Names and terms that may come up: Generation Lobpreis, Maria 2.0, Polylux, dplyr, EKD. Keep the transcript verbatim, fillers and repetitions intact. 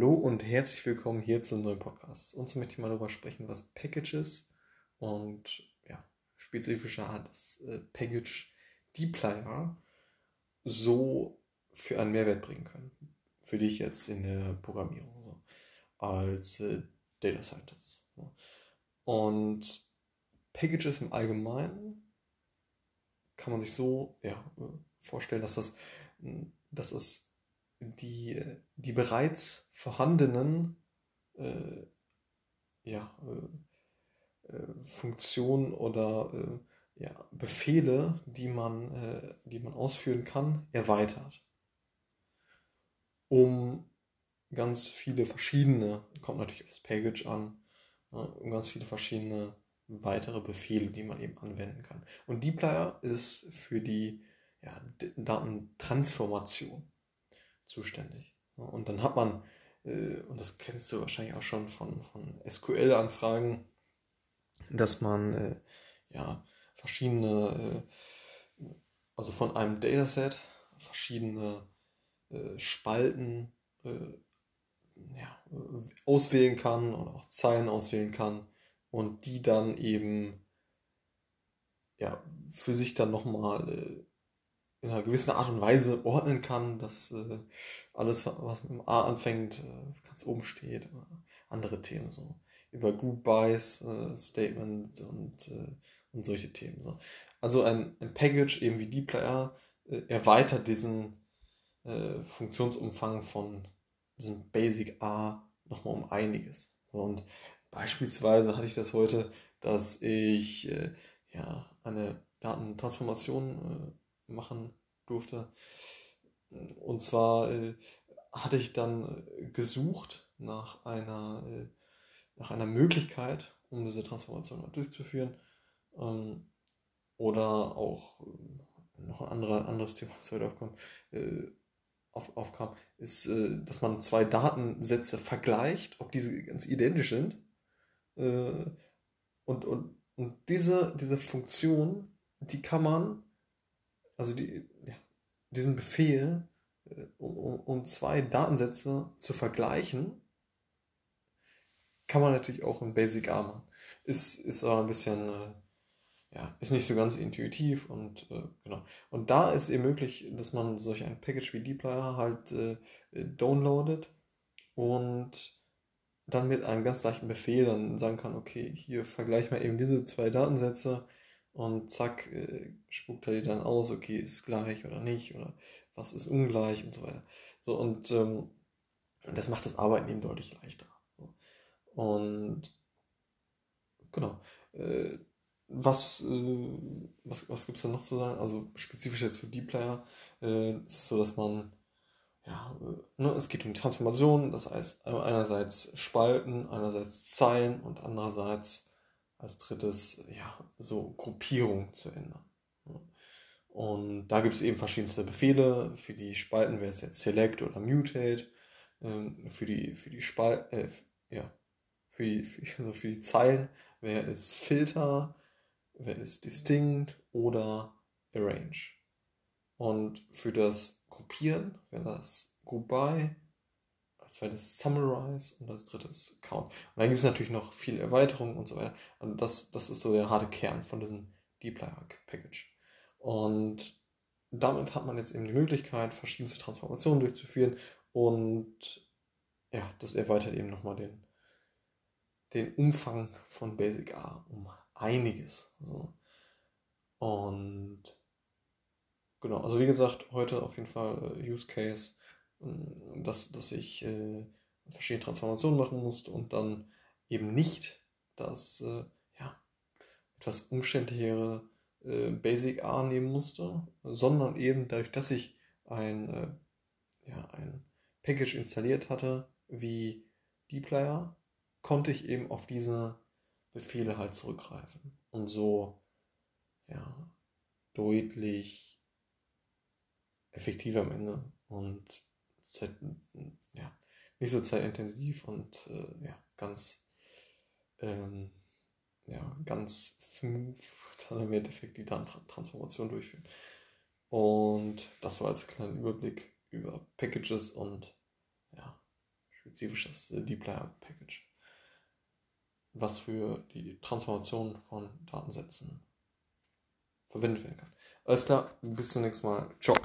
Hallo und herzlich willkommen hier zum neuen Podcast. Und so möchte ich mal darüber sprechen, was Packages und ja, spezifischer Art das äh, Package dplyr so für einen Mehrwert bringen können. Für dich jetzt in der Programmierung so, als äh, Data Scientist. So. Und Packages im Allgemeinen kann man sich so ja, vorstellen, dass das, dass das Die, die bereits vorhandenen äh, ja, äh, äh, Funktionen oder äh, ja, Befehle, die man, äh, die man ausführen kann, erweitert, um ganz viele verschiedene, kommt natürlich auf das Package an, äh, um ganz viele verschiedene weitere Befehle, die man eben anwenden kann. Und dplyr ist für die ja, Datentransformation zuständig. Und dann hat man, äh, und das kennst du wahrscheinlich auch schon von, von S Q L-Anfragen, dass man äh, ja, verschiedene, äh, also von einem Dataset verschiedene äh, Spalten äh, ja, auswählen kann oder auch Zeilen auswählen kann und die dann eben ja, für sich dann nochmal äh, in einer gewissen Art und Weise ordnen kann, dass äh, alles, was mit dem A anfängt, äh, ganz oben steht, äh, andere Themen so. Über Group Bys, äh, Statements und, äh, und solche Themen so. Also ein, ein Package eben wie dplyr äh, erweitert diesen äh, Funktionsumfang von diesem Basic A nochmal um einiges. Und beispielsweise hatte ich das heute, dass ich äh, ja, eine Datentransformation äh, machen durfte. Und zwar äh, hatte ich dann äh, gesucht nach einer, äh, nach einer Möglichkeit, um diese Transformation durchzuführen. Ähm, oder auch äh, noch ein anderer, anderes Thema, was heute aufkam, äh, auf, aufkam ist, äh, dass man zwei Datensätze vergleicht, ob diese ganz identisch sind. Äh, und, und, und diese, diese Funktion, die kann man Also die, ja, diesen Befehl, äh, um, um zwei Datensätze zu vergleichen, kann man natürlich auch in Basic A machen. Ist, ist aber ein bisschen, äh, ja, ist nicht so ganz intuitiv und äh, genau. Und da ist eben möglich, dass man solch ein Package wie dplyr halt äh, downloadet und dann mit einem ganz leichten Befehl dann sagen kann, okay, hier vergleich mal eben diese zwei Datensätze. Und zack, äh, spuckt er dir dann aus, okay, ist gleich oder nicht, oder was ist ungleich und so weiter. So, und ähm, das macht das Arbeiten eben deutlich leichter. So. Und genau, äh, was, äh, was, was gibt es da noch zu sagen? Also spezifisch jetzt für dplyr äh, ist es so, dass man, ja, äh, ne, es geht um die Transformation, das heißt einerseits Spalten, einerseits Zeilen und andererseits als drittes, ja, so Gruppierung zu ändern. Und da gibt es eben verschiedenste Befehle. Für die Spalten wäre es jetzt Select oder Mutate. Für die, für die Spal- äh, ja, für die, für, also für die Zeilen wäre es Filter, wäre es Distinct oder Arrange. Und für das Gruppieren wäre das Group By, als zweites Summarize und als drittes Count. Und dann gibt es natürlich noch viele Erweiterungen und so weiter. Also das, das ist so der harte Kern von diesem dplyr-Package. Und damit hat man jetzt eben die Möglichkeit, verschiedenste Transformationen durchzuführen und ja, das erweitert eben nochmal den, den Umfang von Basic A um einiges. So. Und genau, also wie gesagt, heute auf jeden Fall äh, Use Case, dass, dass ich äh, verschiedene Transformationen machen musste und dann eben nicht das äh, ja, etwas umständlichere äh, Basic A nehmen musste, sondern eben dadurch, dass ich ein, äh, ja, ein Package installiert hatte wie dplyr, konnte ich eben auf diese Befehle halt zurückgreifen und so ja, deutlich effektiver am Ende und Zeit, ja, nicht so zeitintensiv und äh, ja, ganz ähm, ja, ganz smooth dann im Endeffekt die Datentransformation durchführen. Und das war als kleiner Überblick über Packages und ja, spezifisch das dplyr-Package, was für die Transformation von Datensätzen verwendet werden kann. Alles klar, bis zum nächsten Mal. Ciao.